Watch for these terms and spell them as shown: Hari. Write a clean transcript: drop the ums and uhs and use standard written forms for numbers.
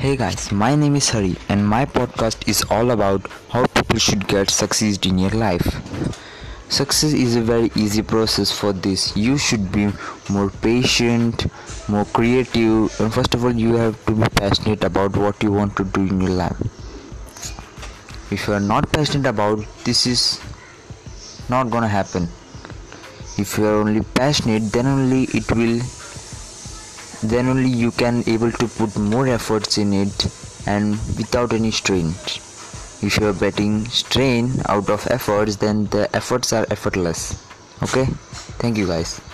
Hey guys, my name is Hari and my podcast is all about how people should get succeed in your life. Success is a very easy process. For this, you should be more patient, more creative, and first of all you have to be passionate about what you want to do in your life. If you are not passionate about this, is not gonna happen. If you are only passionate, then only you can able to put more efforts in it and without any strain. If you are getting strain out of efforts, then the efforts are effortless. Okay, thank you guys.